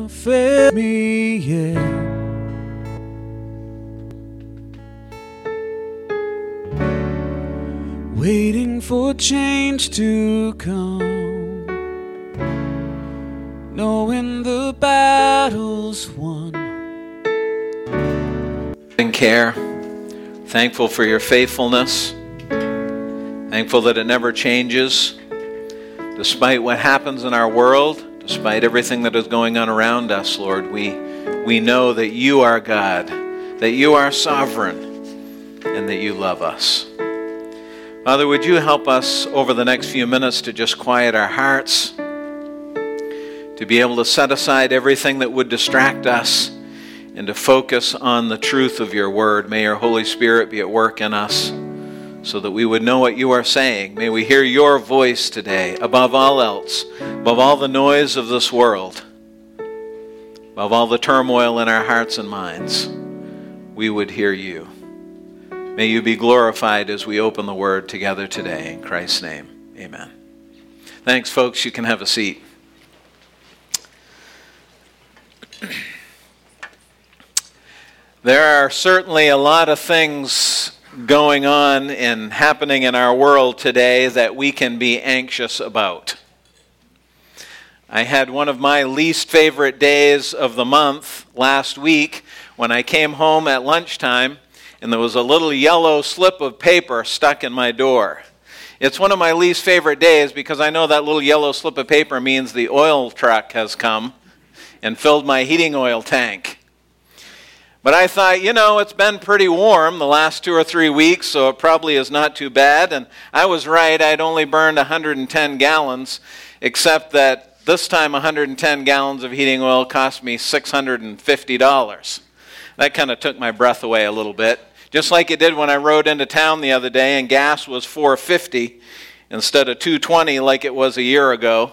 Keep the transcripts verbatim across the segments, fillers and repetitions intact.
never failed me yet. Waiting for change to come, knowing the battle's won. In care, thankful for your faithfulness, thankful that it never changes, despite what happens in our world, despite everything that is going on around us, Lord. We, we know that you are God, that you are sovereign, and that you love us. Father, would you help us over the next few minutes to just quiet our hearts, to be able to set aside everything that would distract us, and to focus on the truth of your word. May your Holy Spirit be at work in us so that we would know what you are saying. May we hear your voice today above all else, above all the noise of this world, above all the turmoil in our hearts and minds. We would hear you. May you be glorified as we open the Word together today. In Christ's name, amen. Thanks, folks. You can have a seat. There are certainly a lot of things going on and happening in our world today that we can be anxious about. I had one of my least favorite days of the month last week when I came home at lunchtime, and there was a little yellow slip of paper stuck in my door. It's one of my least favorite days because I know that little yellow slip of paper means the oil truck has come and filled my heating oil tank. But I thought, you know, it's been pretty warm the last two or three weeks, so it probably is not too bad. And I was right, I'd only burned one hundred ten gallons, except that this time one hundred ten gallons of heating oil cost me six hundred fifty dollars. That kind of took my breath away a little bit. Just like it did when I rode into town the other day and gas was four fifty instead of two twenty like it was a year ago.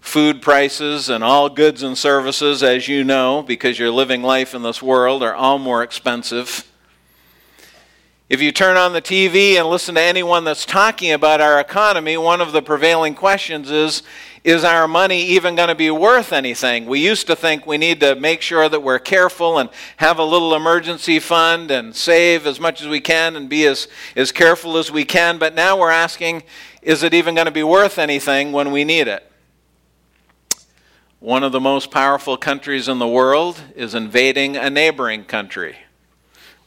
Food prices and all goods and services, as you know, because you're living life in this world, are all more expensive. If you turn on the T V and listen to anyone that's talking about our economy, one of the prevailing questions is, is our money even going to be worth anything? We used to think we need to make sure that we're careful and have a little emergency fund and save as much as we can and be as, as careful as we can, but now we're asking, is it even going to be worth anything when we need it? One of the most powerful countries in the world is invading a neighboring country.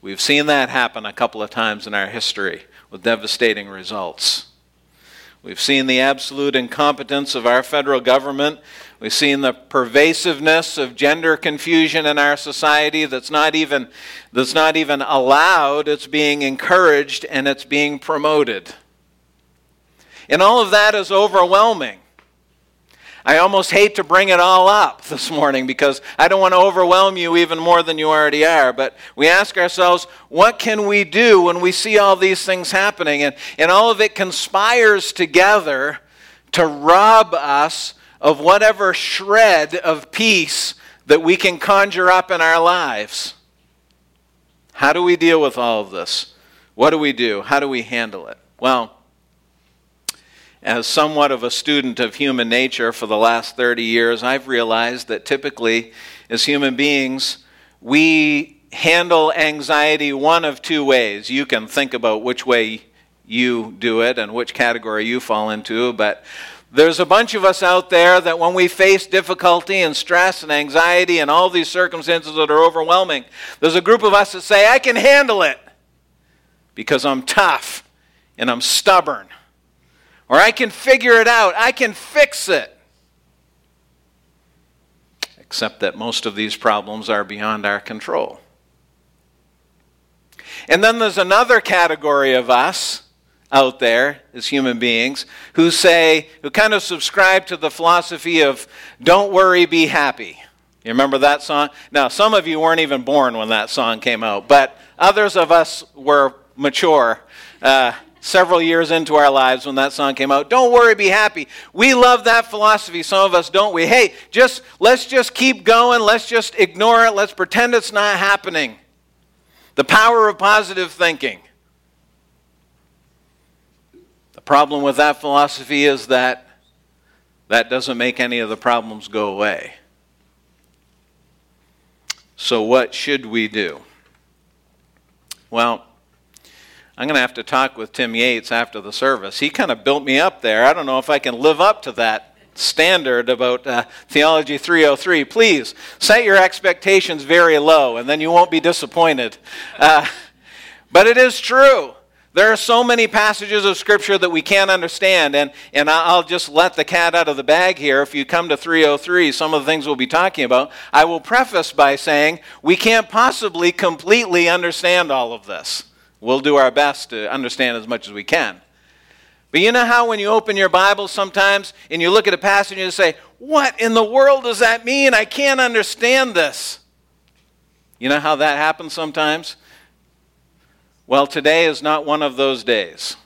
We've seen that happen a couple of times in our history with devastating results. We've seen the absolute incompetence of our federal government. We've seen the pervasiveness of gender confusion in our society that's not even, that's not even allowed. It's being encouraged and it's being promoted. And all of that is overwhelming. I almost hate to bring it all up this morning because I don't want to overwhelm you even more than you already are. But we ask ourselves, what can we do when we see all these things happening? And, and all of it conspires together to rob us of whatever shred of peace that we can conjure up in our lives. How do we deal with all of this? What do we do? How do we handle it? Well, as somewhat of a student of human nature for the last thirty years, I've realized that typically, as human beings, we handle anxiety one of two ways. You can think about which way you do it and which category you fall into, but there's a bunch of us out there that when we face difficulty and stress and anxiety and all these circumstances that are overwhelming, there's a group of us that say, I can handle it because I'm tough and I'm stubborn. Or I can figure it out. I can fix it. Except that most of these problems are beyond our control. And then there's another category of us out there as human beings who say, who kind of subscribe to the philosophy of don't worry, be happy. You remember that song? Now, some of you weren't even born when that song came out, but others of us were mature. Uh, Several years into our lives when that song came out. Don't worry, be happy. We love that philosophy, some of us, don't we? Hey, just let's just keep going. Let's just ignore it. Let's pretend it's not happening. The power of positive thinking. The problem with that philosophy is that that doesn't make any of the problems go away. So what should we do? Well, I'm going to have to talk with Tim Yates after the service. He kind of built me up there. I don't know if I can live up to that standard about uh, Theology three oh three. Please, set your expectations very low, and then you won't be disappointed. Uh, but it is true. There are so many passages of Scripture that we can't understand, and, and I'll just let the cat out of the bag here. If you come to three oh three, some of the things we'll be talking about, I will preface by saying we can't possibly completely understand all of this. We'll do our best to understand as much as we can. But you know how when you open your Bible sometimes and you look at a passage and you say, what in the world does that mean? I can't understand this. You know how that happens sometimes? Well, today is not one of those days,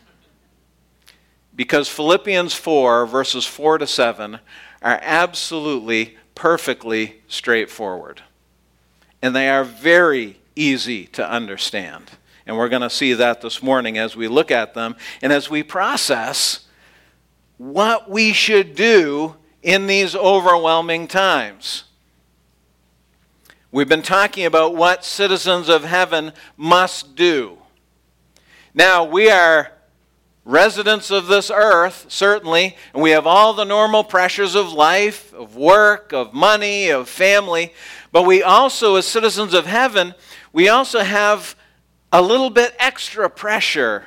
because Philippians four, verses four to seven, are absolutely, perfectly straightforward. And they are very easy to understand. And we're going to see that this morning as we look at them and as we process what we should do in these overwhelming times. We've been talking about what citizens of heaven must do. Now, we are residents of this earth, certainly, and we have all the normal pressures of life, of work, of money, of family, but we also, as citizens of heaven, we also have a little bit extra pressure,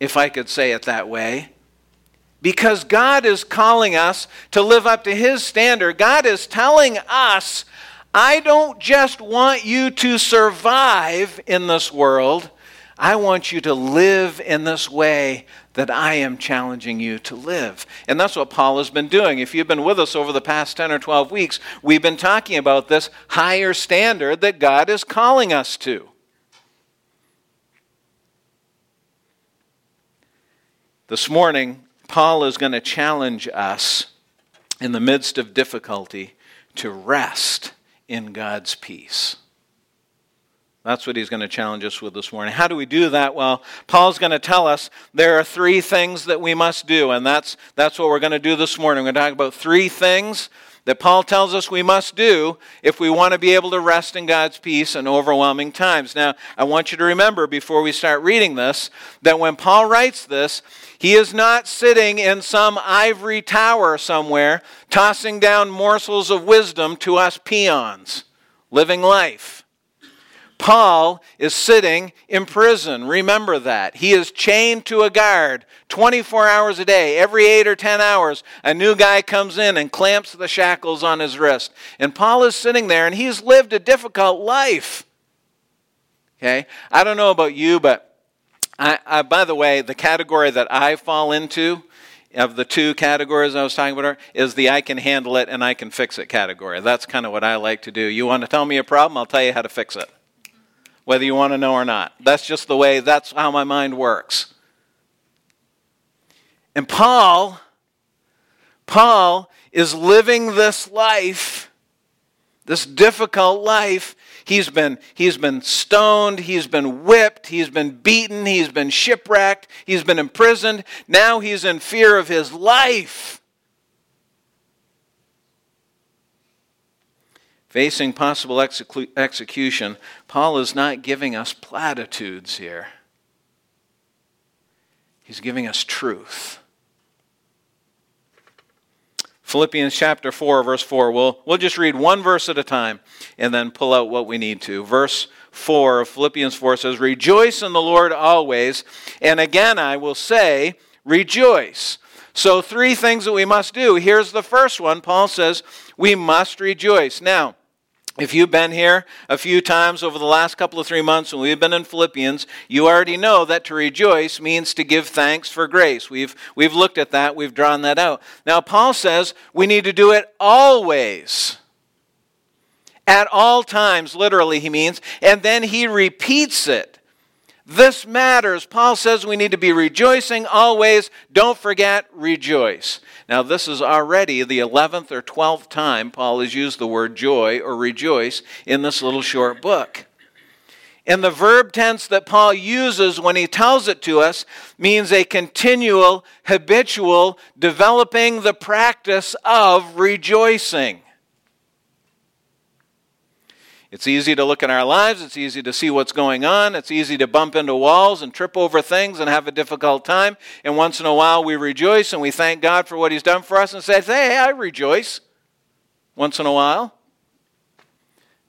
if I could say it that way, because God is calling us to live up to His standard. God is telling us, I don't just want you to survive in this world, I want you to live in this way that I am challenging you to live. And that's what Paul has been doing. If you've been with us over the past ten or twelve weeks, we've been talking about this higher standard that God is calling us to. This morning, Paul is going to challenge us in the midst of difficulty to rest in God's peace. That's what he's going to challenge us with this morning. How do we do that? Well, Paul's going to tell us there are three things that we must do, and that's that's what we're going to do this morning. We're going to talk about three things that Paul tells us we must do if we want to be able to rest in God's peace in overwhelming times. Now, I want you to remember before we start reading this, that when Paul writes this, he is not sitting in some ivory tower somewhere, tossing down morsels of wisdom to us peons, living life. Paul is sitting in prison. Remember that. He is chained to a guard twenty-four hours a day. Every eight or ten hours, a new guy comes in and clamps the shackles on his wrist. And Paul is sitting there, and he's lived a difficult life. Okay? I don't know about you, but I, I by the way, the category that I fall into, of the two categories I was talking about, is the I can handle it and I can fix it category. That's kind of what I like to do. You want to tell me a problem, I'll tell you how to fix it, whether you want to know or not. That's just the way, that's how my mind works. And Paul, Paul is living this life, this difficult life. He's been, he's been stoned, he's been whipped, he's been beaten, he's been shipwrecked, he's been imprisoned. Now he's in fear of his life. Facing possible execu- execution, Paul is not giving us platitudes here. He's giving us truth. Philippians chapter four, verse four. We'll, we'll just read one verse at a time and then pull out what we need to. Verse four of Philippians four says, rejoice in the Lord always, and again I will say, rejoice. So three things that we must do. Here's the first one. Paul says, we must rejoice. Now, if you've been here a few times over the last couple of three months and we've been in Philippians, you already know that to rejoice means to give thanks for grace. We've, we've looked at that. We've drawn that out. Now, Paul says we need to do it always. At all times, literally, he means. And then he repeats it. This matters. Paul says we need to be rejoicing always. Don't forget, rejoice. Now, this is already the eleventh or twelfth time Paul has used the word joy or rejoice in this little short book. And the verb tense that Paul uses when he tells it to us means a continual, habitual, developing the practice of rejoicing. It's easy to look in our lives. It's easy to see what's going on. It's easy to bump into walls and trip over things and have a difficult time. And once in a while we rejoice and we thank God for what he's done for us and say, hey, I rejoice once in a while.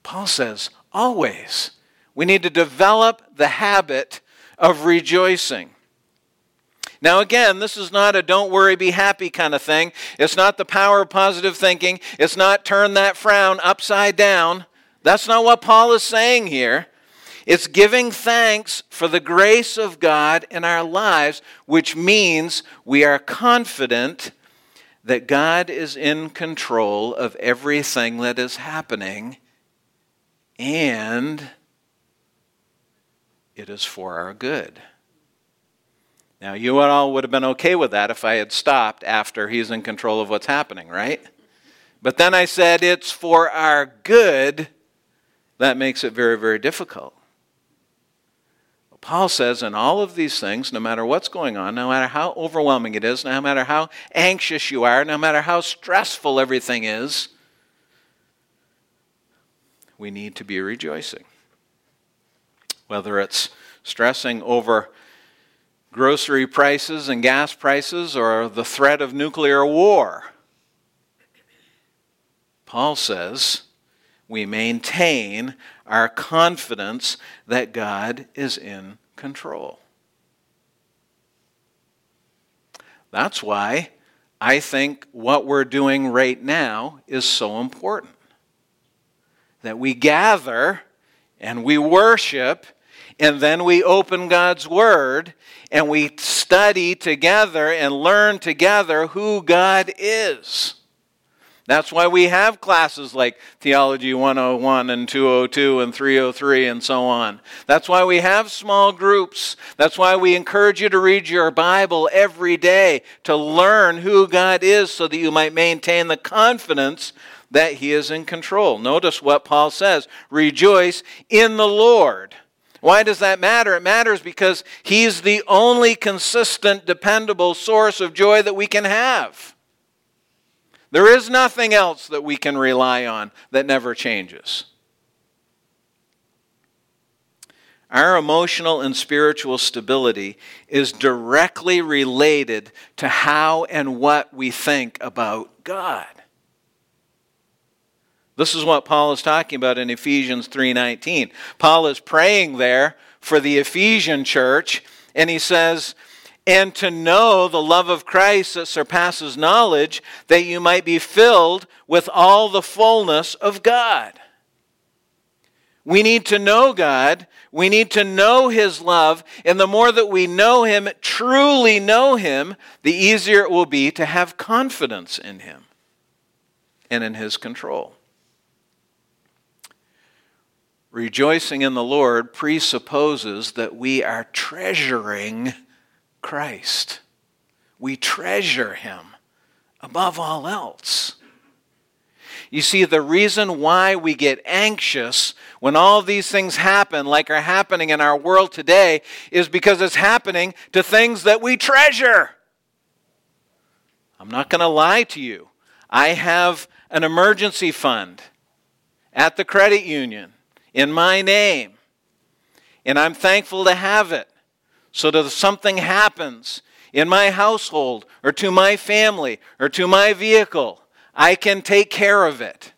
Paul says, always. We need to develop the habit of rejoicing. Now again, this is not a don't worry, be happy kind of thing. It's not the power of positive thinking. It's not turn that frown upside down. That's not what Paul is saying here. It's giving thanks for the grace of God in our lives, which means we are confident that God is in control of everything that is happening, and it is for our good. Now, you all would have been okay with that if I had stopped after he's in control of what's happening, right? But then I said, it's for our good. That makes it very, very difficult. Paul says in all of these things, no matter what's going on, no matter how overwhelming it is, no matter how anxious you are, no matter how stressful everything is, we need to be rejoicing. Whether it's stressing over grocery prices and gas prices or the threat of nuclear war, Paul says we maintain our confidence that God is in control. That's why I think what we're doing right now is so important. That we gather and we worship, and then we open God's Word and we study together and learn together who God is. That's why we have classes like Theology one oh one and two oh two and three oh three and so on. That's why we have small groups. That's why we encourage you to read your Bible every day to learn who God is so that you might maintain the confidence that he is in control. Notice what Paul says, rejoice in the Lord. Why does that matter? It matters because he's the only consistent, dependable source of joy that we can have. There is nothing else that we can rely on that never changes. Our emotional and spiritual stability is directly related to how and what we think about God. This is what Paul is talking about in Ephesians three nineteen. Paul is praying there for the Ephesian church, and he says, and to know the love of Christ that surpasses knowledge, that you might be filled with all the fullness of God. We need to know God. We need to know his love. And the more that we know him, truly know him, the easier it will be to have confidence in him and in his control. Rejoicing in the Lord presupposes that we are treasuring Christ. We treasure him above all else. You see, the reason why we get anxious when all these things happen, like are happening in our world today, is because it's happening to things that we treasure. I'm not going to lie to you. I have an emergency fund at the credit union in my name, and I'm thankful to have it, so that if something happens in my household or to my family or to my vehicle, I can take care of it.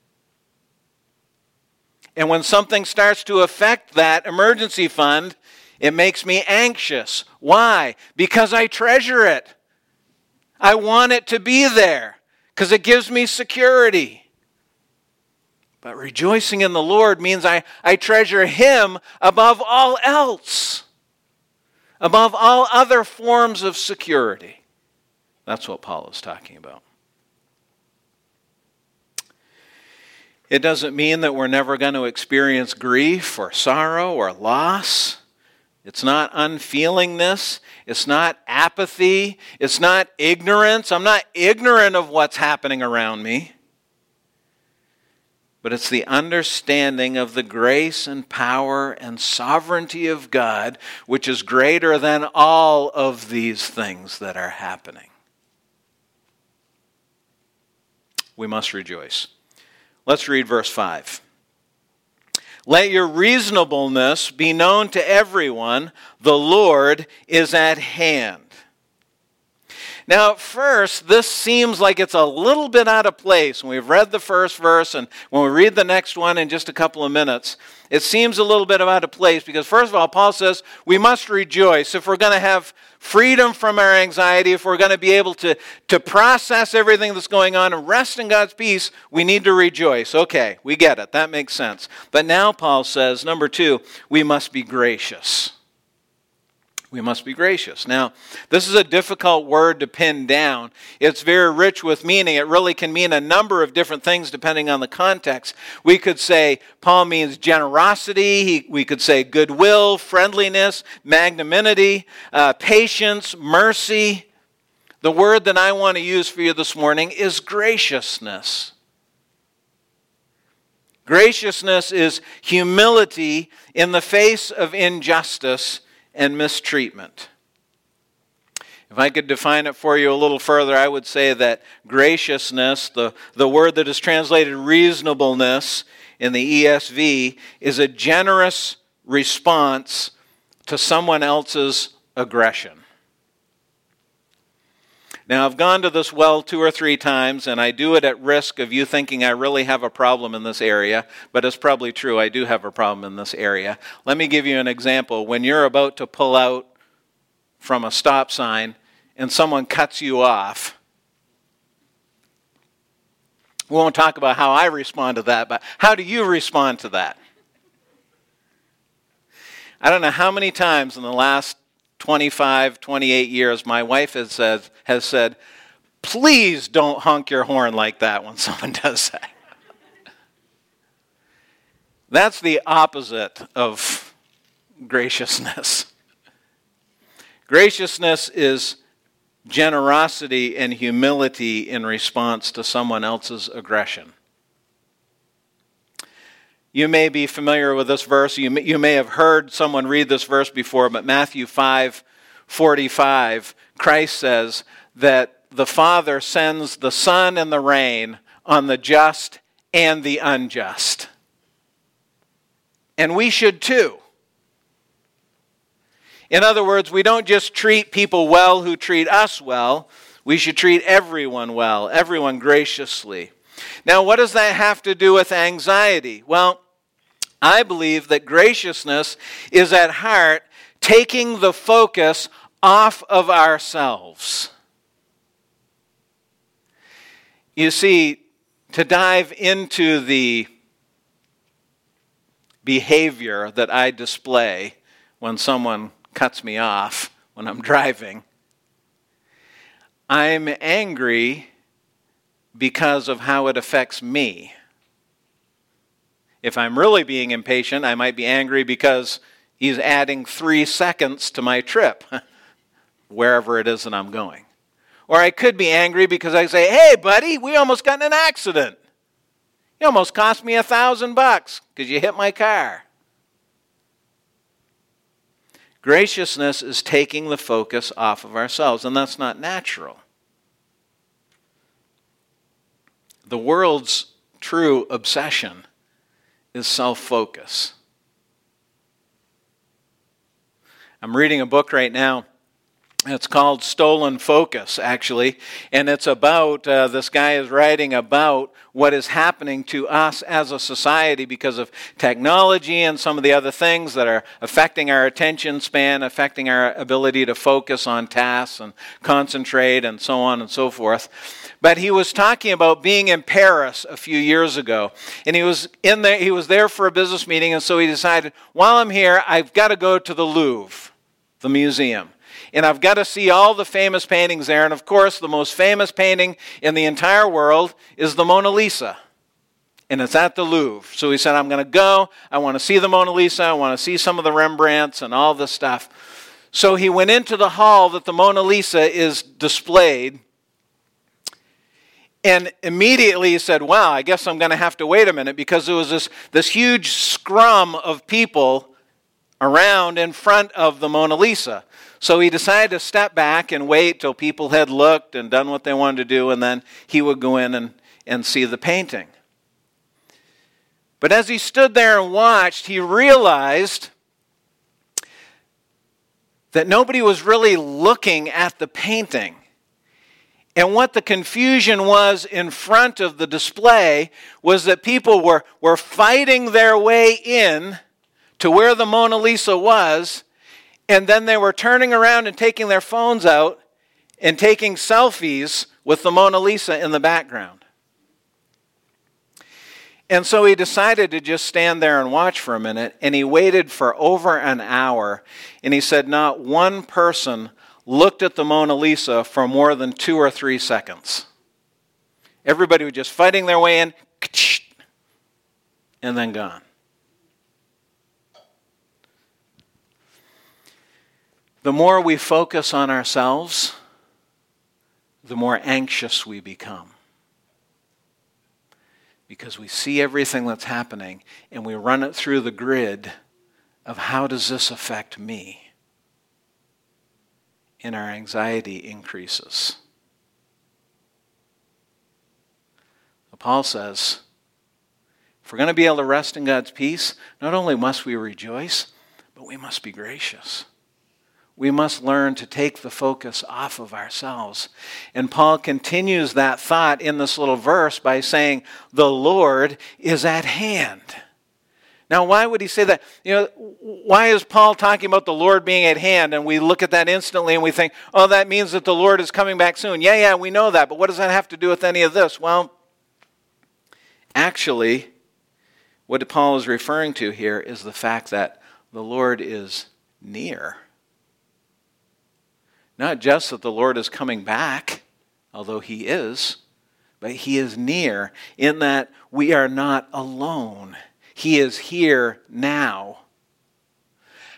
And when something starts to affect that emergency fund, it makes me anxious. Why? Because I treasure it. I want it to be there because it gives me security. But rejoicing in the Lord means I, I treasure him above all else, above all other forms of security. That's what Paul is talking about. It doesn't mean that we're never going to experience grief or sorrow or loss. It's not unfeelingness. It's not apathy. It's not ignorance. I'm not ignorant of what's happening around me. But it's the understanding of the grace and power and sovereignty of God, which is greater than all of these things that are happening. We must rejoice. Let's read verse five. Let your reasonableness be known to everyone. The Lord is at hand. Now, at first, this seems like it's a little bit out of place. When we've read the first verse, and when we read the next one in just a couple of minutes, it seems a little bit out of place because, first of all, Paul says we must rejoice. If we're going to have freedom from our anxiety, if we're going to be able to, to process everything that's going on and rest in God's peace, we need to rejoice. Okay, we get it. That makes sense. But now Paul says, number two, we must be gracious. We must be gracious. Now, this is a difficult word to pin down. It's very rich with meaning. It really can mean a number of different things depending on the context. We could say Paul means generosity. He, we could say goodwill, friendliness, magnanimity, uh, patience, mercy. The word that I want to use for you this morning is graciousness. Graciousness is humility in the face of injustice and mistreatment. If I could define it for you a little further, I would say that graciousness, the, the word that is translated reasonableness in the E S V, is a generous response to someone else's aggression. Now, I've gone to this well two or three times, and I do it at risk of you thinking I really have a problem in this area, but it's probably true. I do have a problem in this area. Let me give you an example. When you're about to pull out from a stop sign and someone cuts you off, we won't talk about how I respond to that, but how do you respond to that? I don't know how many times in the last twenty-five, twenty-eight years, my wife has said, has said, please don't honk your horn like that when someone does that. That's the opposite of graciousness. Graciousness is generosity and humility in response to someone else's aggression. You may be familiar with this verse. You may, you may have heard someone read this verse before, but Matthew five forty-five, Christ says that the Father sends the sun and the rain on the just and the unjust. And we should too. In other words, we don't just treat people well who treat us well. We should treat everyone well, everyone graciously. Now, what does that have to do with anxiety? Well, I believe that graciousness is at heart taking the focus off of ourselves. You see, to dive into the behavior that I display when someone cuts me off when I'm driving, I'm angry because of how it affects me. If I'm really being impatient, I might be angry because he's adding three seconds to my trip, wherever it is that I'm going. Or I could be angry because I say, hey, buddy, we almost got in an accident. You almost cost me a thousand bucks because you hit my car. Graciousness is taking the focus off of ourselves, and that's not natural. The world's true obsession is self-focus. I'm reading a book right now. It's called Stolen Focus, actually. And it's about, uh, this guy is writing about what is happening to us as a society because of technology and some of the other things that are affecting our attention span, affecting our ability to focus on tasks and concentrate and so on and so forth. But he was talking about being in Paris a few years ago. And he was in there, he was there for a business meeting, and so he decided, while I'm here, I've got to go to the Louvre, the museum. And I've got to see all the famous paintings there. And of course, the most famous painting in the entire world is the Mona Lisa. And it's at the Louvre. So he said, I'm going to go. I want to see the Mona Lisa. I want to see some of the Rembrandts and all this stuff. So he went into the hall that the Mona Lisa is displayed. And immediately he said, wow, I guess I'm going to have to wait a minute, because there was this, this huge scrum of people around in front of the Mona Lisa. So he decided to step back and wait till people had looked and done what they wanted to do, and then he would go in and, and see the painting. But as he stood there and watched, he realized that nobody was really looking at the painting. And what the confusion was in front of the display was that people were, were fighting their way in to where the Mona Lisa was, and then they were turning around and taking their phones out and taking selfies with the Mona Lisa in the background. And so he decided to just stand there and watch for a minute, and he waited for over an hour, and he said not one person looked at the Mona Lisa for more than two or three seconds. Everybody was just fighting their way in, and then gone. The more we focus on ourselves, the more anxious we become. Because we see everything that's happening and we run it through the grid of how does this affect me? And our anxiety increases. Paul says, if we're going to be able to rest in God's peace, not only must we rejoice, but we must be gracious. We must learn to take the focus off of ourselves. And Paul continues that thought in this little verse by saying, the Lord is at hand. Now, why would he say that? You know, why is Paul talking about the Lord being at hand? And we look at that instantly and we think, oh, that means that the Lord is coming back soon. Yeah, yeah, we know that. But what does that have to do with any of this? Well, actually, what Paul is referring to here is the fact that the Lord is near. Not just that the Lord is coming back, although he is, but he is near in that we are not alone. He is here now.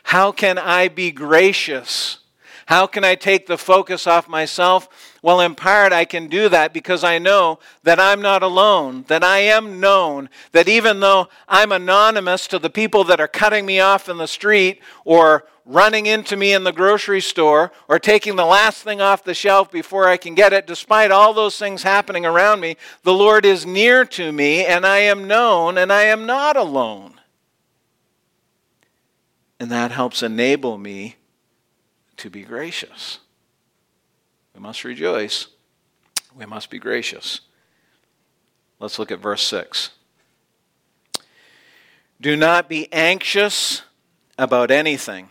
How can I be gracious? How can I take the focus off myself? Well, in part, I can do that because I know that I'm not alone, that I am known, that even though I'm anonymous to the people that are cutting me off in the street or running into me in the grocery store or taking the last thing off the shelf before I can get it, despite all those things happening around me, the Lord is near to me and I am known and I am not alone. And that helps enable me to be gracious. We must rejoice. We must be gracious. Let's look at verse six. Do not be anxious about anything,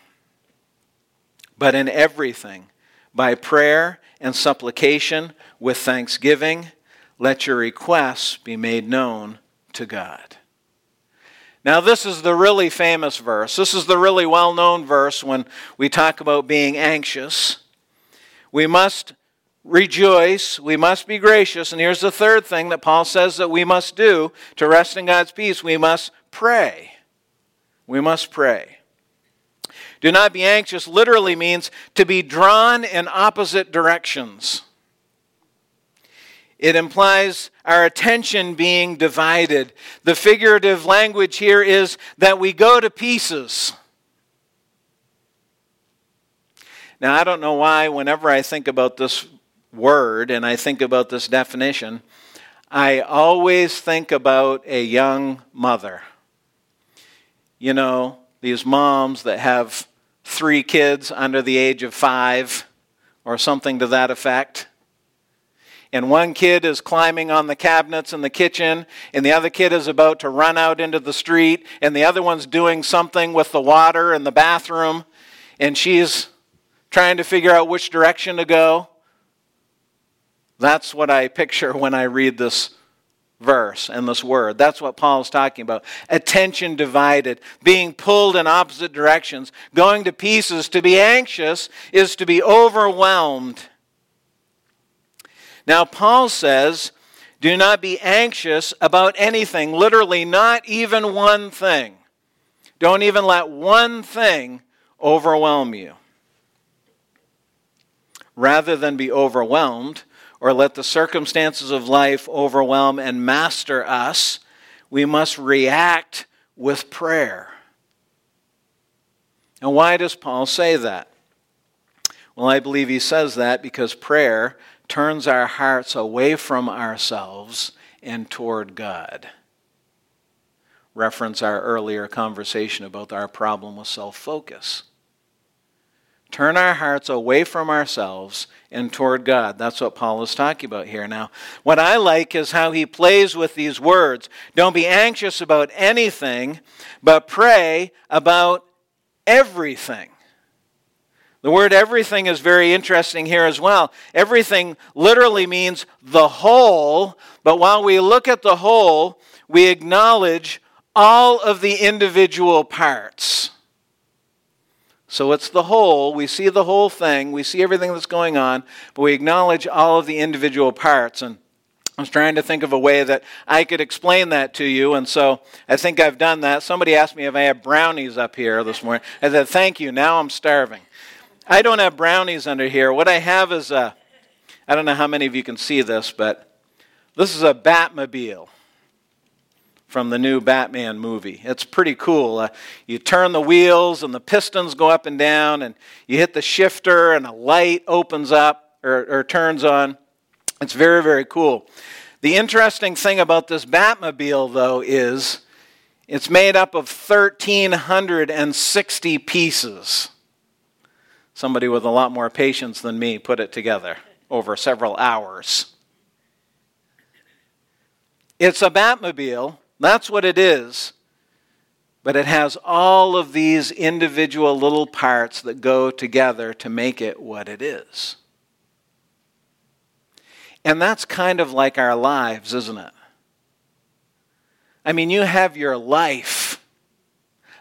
but in everything, by prayer and supplication, with thanksgiving, let your requests be made known to God. Now, this is the really famous verse. This is the really well-known verse when we talk about being anxious. We must rejoice. We must be gracious. And here's the third thing that Paul says that we must do to rest in God's peace. We must pray. We must pray. Do not be anxious literally means to be drawn in opposite directions. It implies our attention being divided. The figurative language here is that we go to pieces. Now, I don't know why whenever I think about this word and I think about this definition, I always think about a young mother. You know, these moms that have three kids under the age of five or something to that effect. And one kid is climbing on the cabinets in the kitchen, and the other kid is about to run out into the street, and the other one's doing something with the water in the bathroom, and she's trying to figure out which direction to go. That's what I picture when I read this verse and this word. That's what Paul's talking about. Attention divided, being pulled in opposite directions, going to pieces. To be anxious is to be overwhelmed. Now, Paul says, do not be anxious about anything, literally not even one thing. Don't even let one thing overwhelm you. Rather than be overwhelmed or let the circumstances of life overwhelm and master us, we must react with prayer. And why does Paul say that? Well, I believe he says that because prayer turns our hearts away from ourselves and toward God. reference our earlier conversation about our problem with self-focus. Turn our hearts away from ourselves and toward God. That's what Paul is talking about here. Now, what I like is how he plays with these words. Don't be anxious about anything, but pray about everything. The word everything is very interesting here as well. Everything literally means the whole, but while we look at the whole, we acknowledge all of the individual parts. So it's the whole, we see the whole thing, we see everything that's going on, but we acknowledge all of the individual parts. And I was trying to think of a way that I could explain that to you, and so I think I've done that. Somebody asked me if I had brownies up here this morning. I said, thank you, now I'm starving. I don't have brownies under here. What I have is a, I don't know how many of you can see this, but this is a Batmobile from the new Batman movie. It's pretty cool. Uh, you turn the wheels and the pistons go up and down and you hit the shifter and a light opens up or, or turns on. It's very, very cool. The interesting thing about this Batmobile, though, is it's made up of one thousand three hundred sixty pieces. Somebody with a lot more patience than me put it together over several hours. It's a Batmobile. That's what it is. But it has all of these individual little parts that go together to make it what it is. And that's kind of like our lives, isn't it? I mean, you have your life.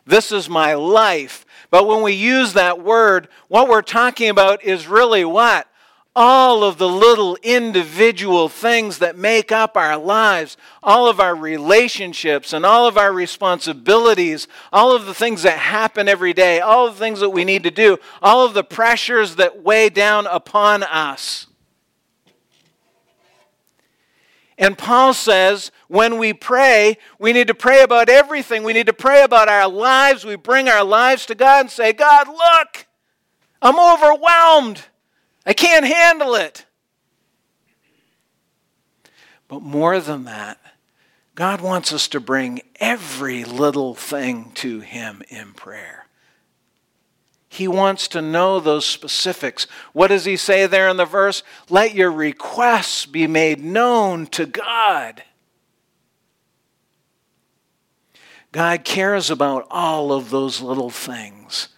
This is my life. But when we use that word, what we're talking about is really what? All of the little individual things that make up our lives, all of our relationships and all of our responsibilities, all of the things that happen every day, all of the things that we need to do, all of the pressures that weigh down upon us. And Paul says, when we pray, we need to pray about everything. We need to pray about our lives. We bring our lives to God and say, God, look, I'm overwhelmed. I can't handle it. But more than that, God wants us to bring every little thing to Him in prayer. He wants to know those specifics. What does he say there in the verse? Let your requests be made known to God. God cares about all of those little things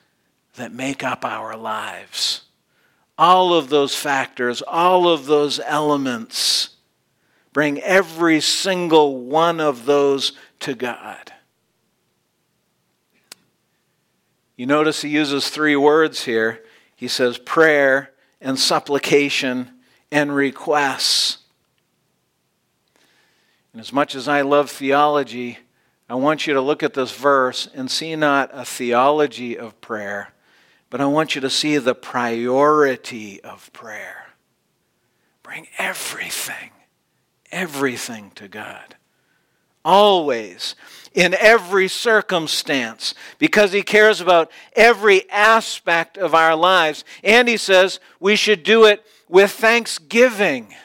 that make up our lives. All of those factors, all of those elements. Bring every single one of those to God. You notice he uses three words here. He says prayer and supplication and requests. And as much as I love theology, I want you to look at this verse and see not a theology of prayer, but I want you to see the priority of prayer. Bring everything, everything to God. Always, in every circumstance, because he cares about every aspect of our lives. And he says we should do it with thanksgiving.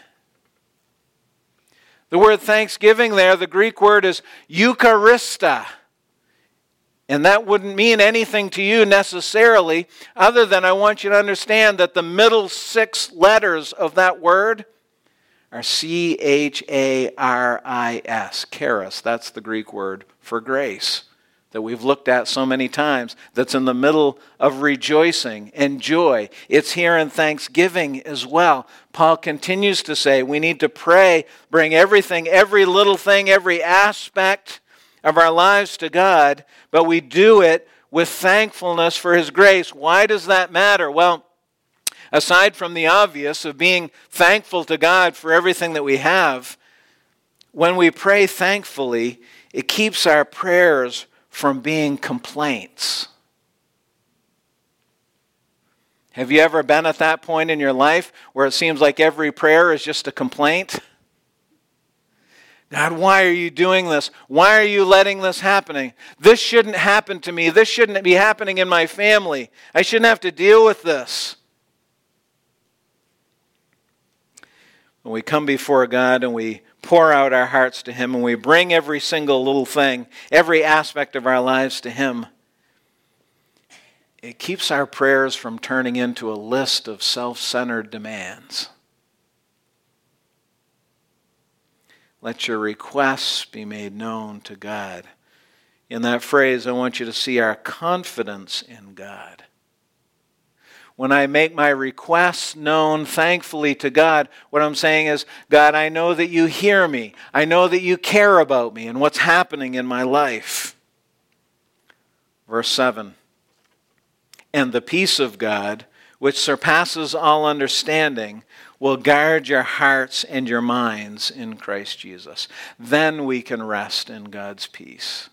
The word thanksgiving there, the Greek word is eucharista. And that wouldn't mean anything to you necessarily, other than I want you to understand that the middle six letters of that word are C H A R I S, charis. That's the Greek word for grace that we've looked at so many times, that's in the middle of rejoicing and joy. It's here in thanksgiving as well. Paul continues to say we need to pray, bring everything, every little thing, every aspect of our lives to God, but we do it with thankfulness for His grace. Why does that matter? Well, aside from the obvious of being thankful to God for everything that we have, when we pray thankfully, it keeps our prayers from being complaints. Have you ever been at that point in your life where it seems like every prayer is just a complaint? God, why are you doing this? Why are you letting this happen? This shouldn't happen to me. This shouldn't be happening in my family. I shouldn't have to deal with this. When we come before God and we pour out our hearts to Him and we bring every single little thing, every aspect of our lives to Him, it keeps our prayers from turning into a list of self-centered demands. Let your requests be made known to God. In that phrase, I want you to see our confidence in God. When I make my requests known thankfully to God, what I'm saying is, God, I know that you hear me. I know that you care about me and what's happening in my life. Verse seven. And the peace of God, which surpasses all understanding, will guard your hearts and your minds in Christ Jesus. Then we can rest in God's peace.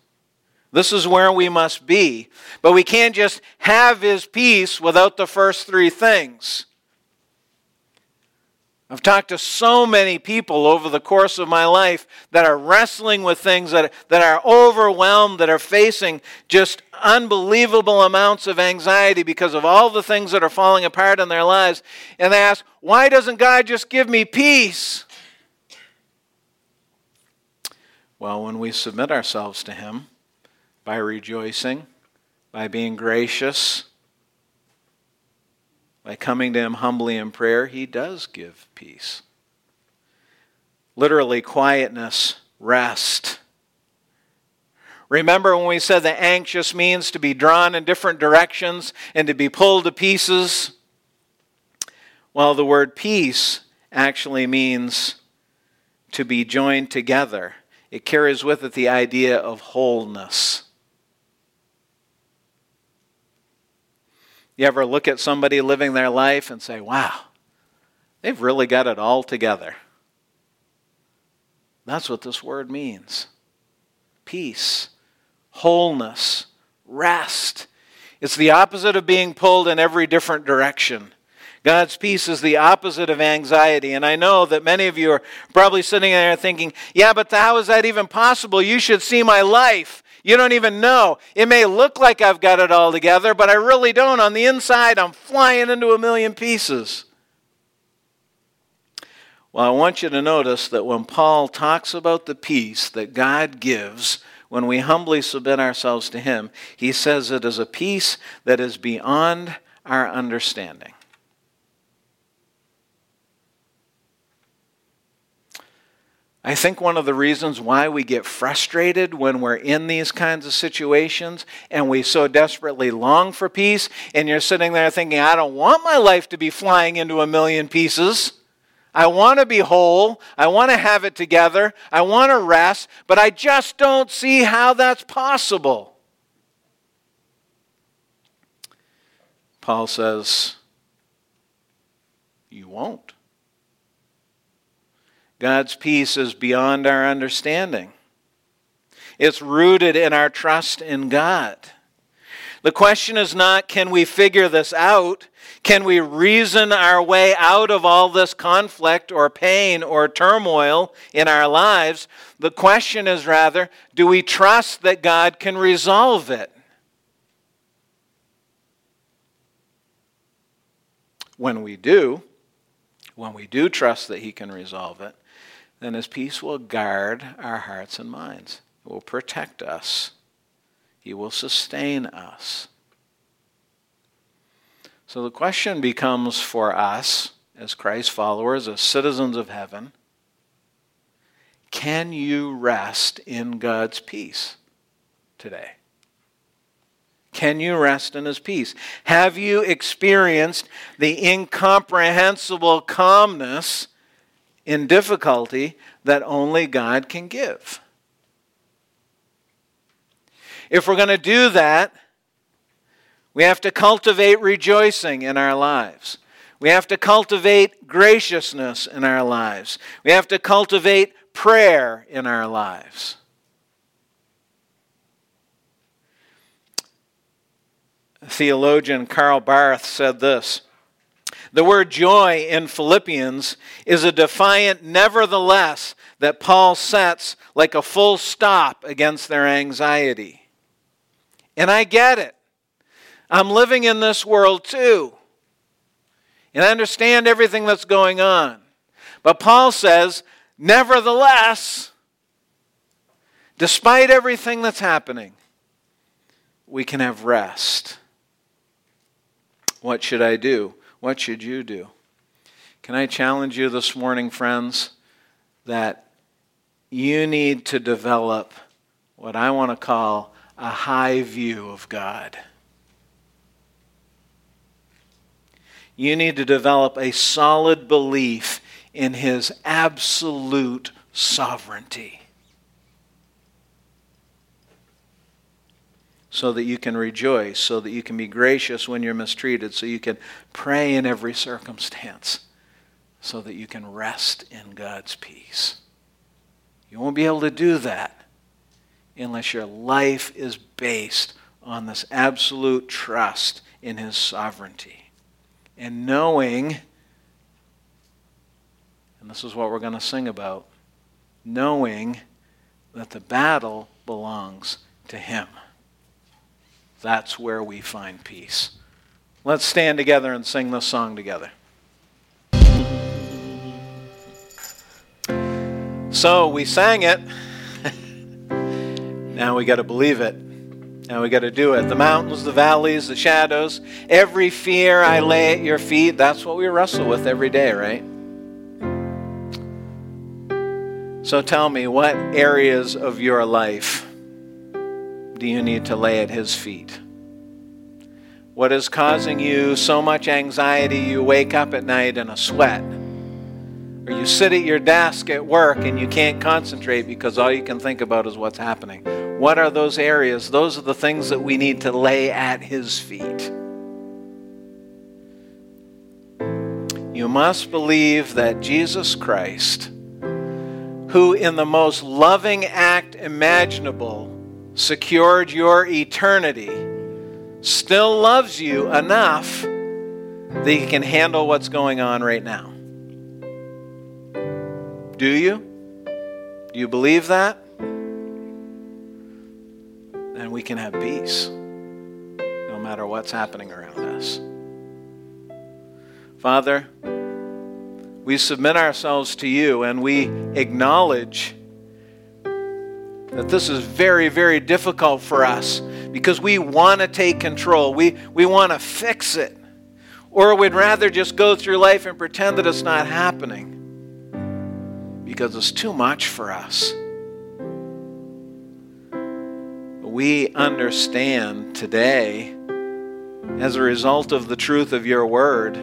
This is where we must be. But we can't just have His peace without the first three things. I've talked to so many people over the course of my life that are wrestling with things, that, that are overwhelmed, that are facing just unbelievable amounts of anxiety because of all the things that are falling apart in their lives. And they ask, why doesn't God just give me peace? Well, when we submit ourselves to Him by rejoicing, by being gracious, by coming to Him humbly in prayer, He does give peace. Literally, quietness, rest. Remember when we said that anxious means to be drawn in different directions and to be pulled to pieces? Well, the word peace actually means to be joined together. It carries with it the idea of wholeness. You ever look at somebody living their life and say, wow, they've really got it all together? That's what this word means. Peace, wholeness, rest. It's the opposite of being pulled in every different direction. God's peace is the opposite of anxiety. And I know that many of you are probably sitting there thinking, yeah, but how is that even possible? You should see my life. You don't even know. It may look like I've got it all together, but I really don't. On the inside, I'm flying into a million pieces. Well, I want you to notice that when Paul talks about the peace that God gives when we humbly submit ourselves to Him, he says it is a peace that is beyond our understanding. I think one of the reasons why we get frustrated when we're in these kinds of situations and we so desperately long for peace, and you're sitting there thinking, I don't want my life to be flying into a million pieces. I want to be whole. I want to have it together. I want to rest, but I just don't see how that's possible. Paul says, you won't. God's peace is beyond our understanding. It's rooted in our trust in God. The question is not, can we figure this out? Can we reason our way out of all this conflict or pain or turmoil in our lives? The question is rather, do we trust that God can resolve it? When we do, when we do trust that He can resolve it, then His peace will guard our hearts and minds. It will protect us. He will sustain us. So the question becomes for us, as Christ's followers, as citizens of heaven, can you rest in God's peace today? Can you rest in His peace? Have you experienced the incomprehensible calmness in difficulty that only God can give? If we're going to do that, we have to cultivate rejoicing in our lives. We have to cultivate graciousness in our lives. We have to cultivate prayer in our lives. Theologian Karl Barth said this: the word joy in Philippians is a defiant nevertheless that Paul sets like a full stop against their anxiety. And I get it. I'm living in this world too. And I understand everything that's going on. But Paul says, nevertheless, despite everything that's happening, we can have rest. What should I do? What should you do? Can I challenge you this morning, friends, that you need to develop what I want to call a high view of God. You need to develop a solid belief in His absolute sovereignty, so that you can rejoice, so that you can be gracious when you're mistreated, so you can pray in every circumstance, so that you can rest in God's peace. You won't be able to do that unless your life is based on this absolute trust in His sovereignty. And knowing, and this is what we're going to sing about, knowing that the battle belongs to Him. That's where we find peace. Let's stand together and sing this song together. So we sang it. Now we got to believe it. Now we got to do it. The mountains, the valleys, the shadows, every fear I lay at your feet. That's what we wrestle with every day, right? So tell me, what areas of your life do you need to lay at His feet? What is causing you so much anxiety you wake up at night in a sweat? Or you sit at your desk at work and you can't concentrate because all you can think about is what's happening. What are those areas? Those are the things that we need to lay at His feet. You must believe that Jesus Christ, who in the most loving act imaginable secured your eternity, still loves you enough that He can handle what's going on right now. Do you? Do you believe that? Then we can have peace, no matter what's happening around us. Father, we submit ourselves to You, and we acknowledge that this is very, very difficult for us because we want to take control. We, we want to fix it. Or we'd rather just go through life and pretend that it's not happening because it's too much for us. We understand today, as a result of the truth of Your word,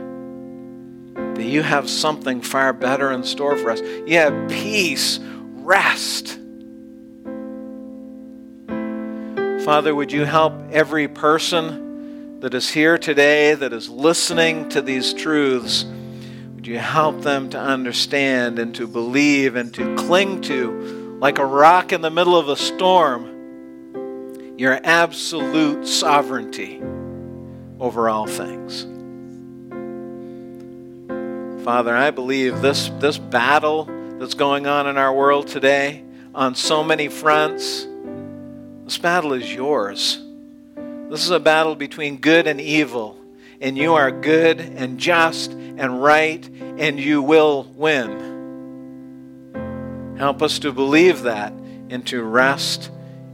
that You have something far better in store for us. You have peace, rest. Father, would You help every person that is here today, that is listening to these truths, would You help them to understand and to believe and to cling to, like a rock in the middle of a storm, Your absolute sovereignty over all things. Father, I believe this, this battle that's going on in our world today on so many fronts, this battle is Yours. This is a battle between good and evil, and You are good and just and right, and You will win. Help us to believe that and to rest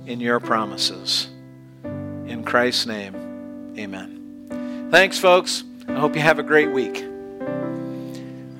in Your promises. In Christ's name, amen. Thanks, folks. I hope you have a great week.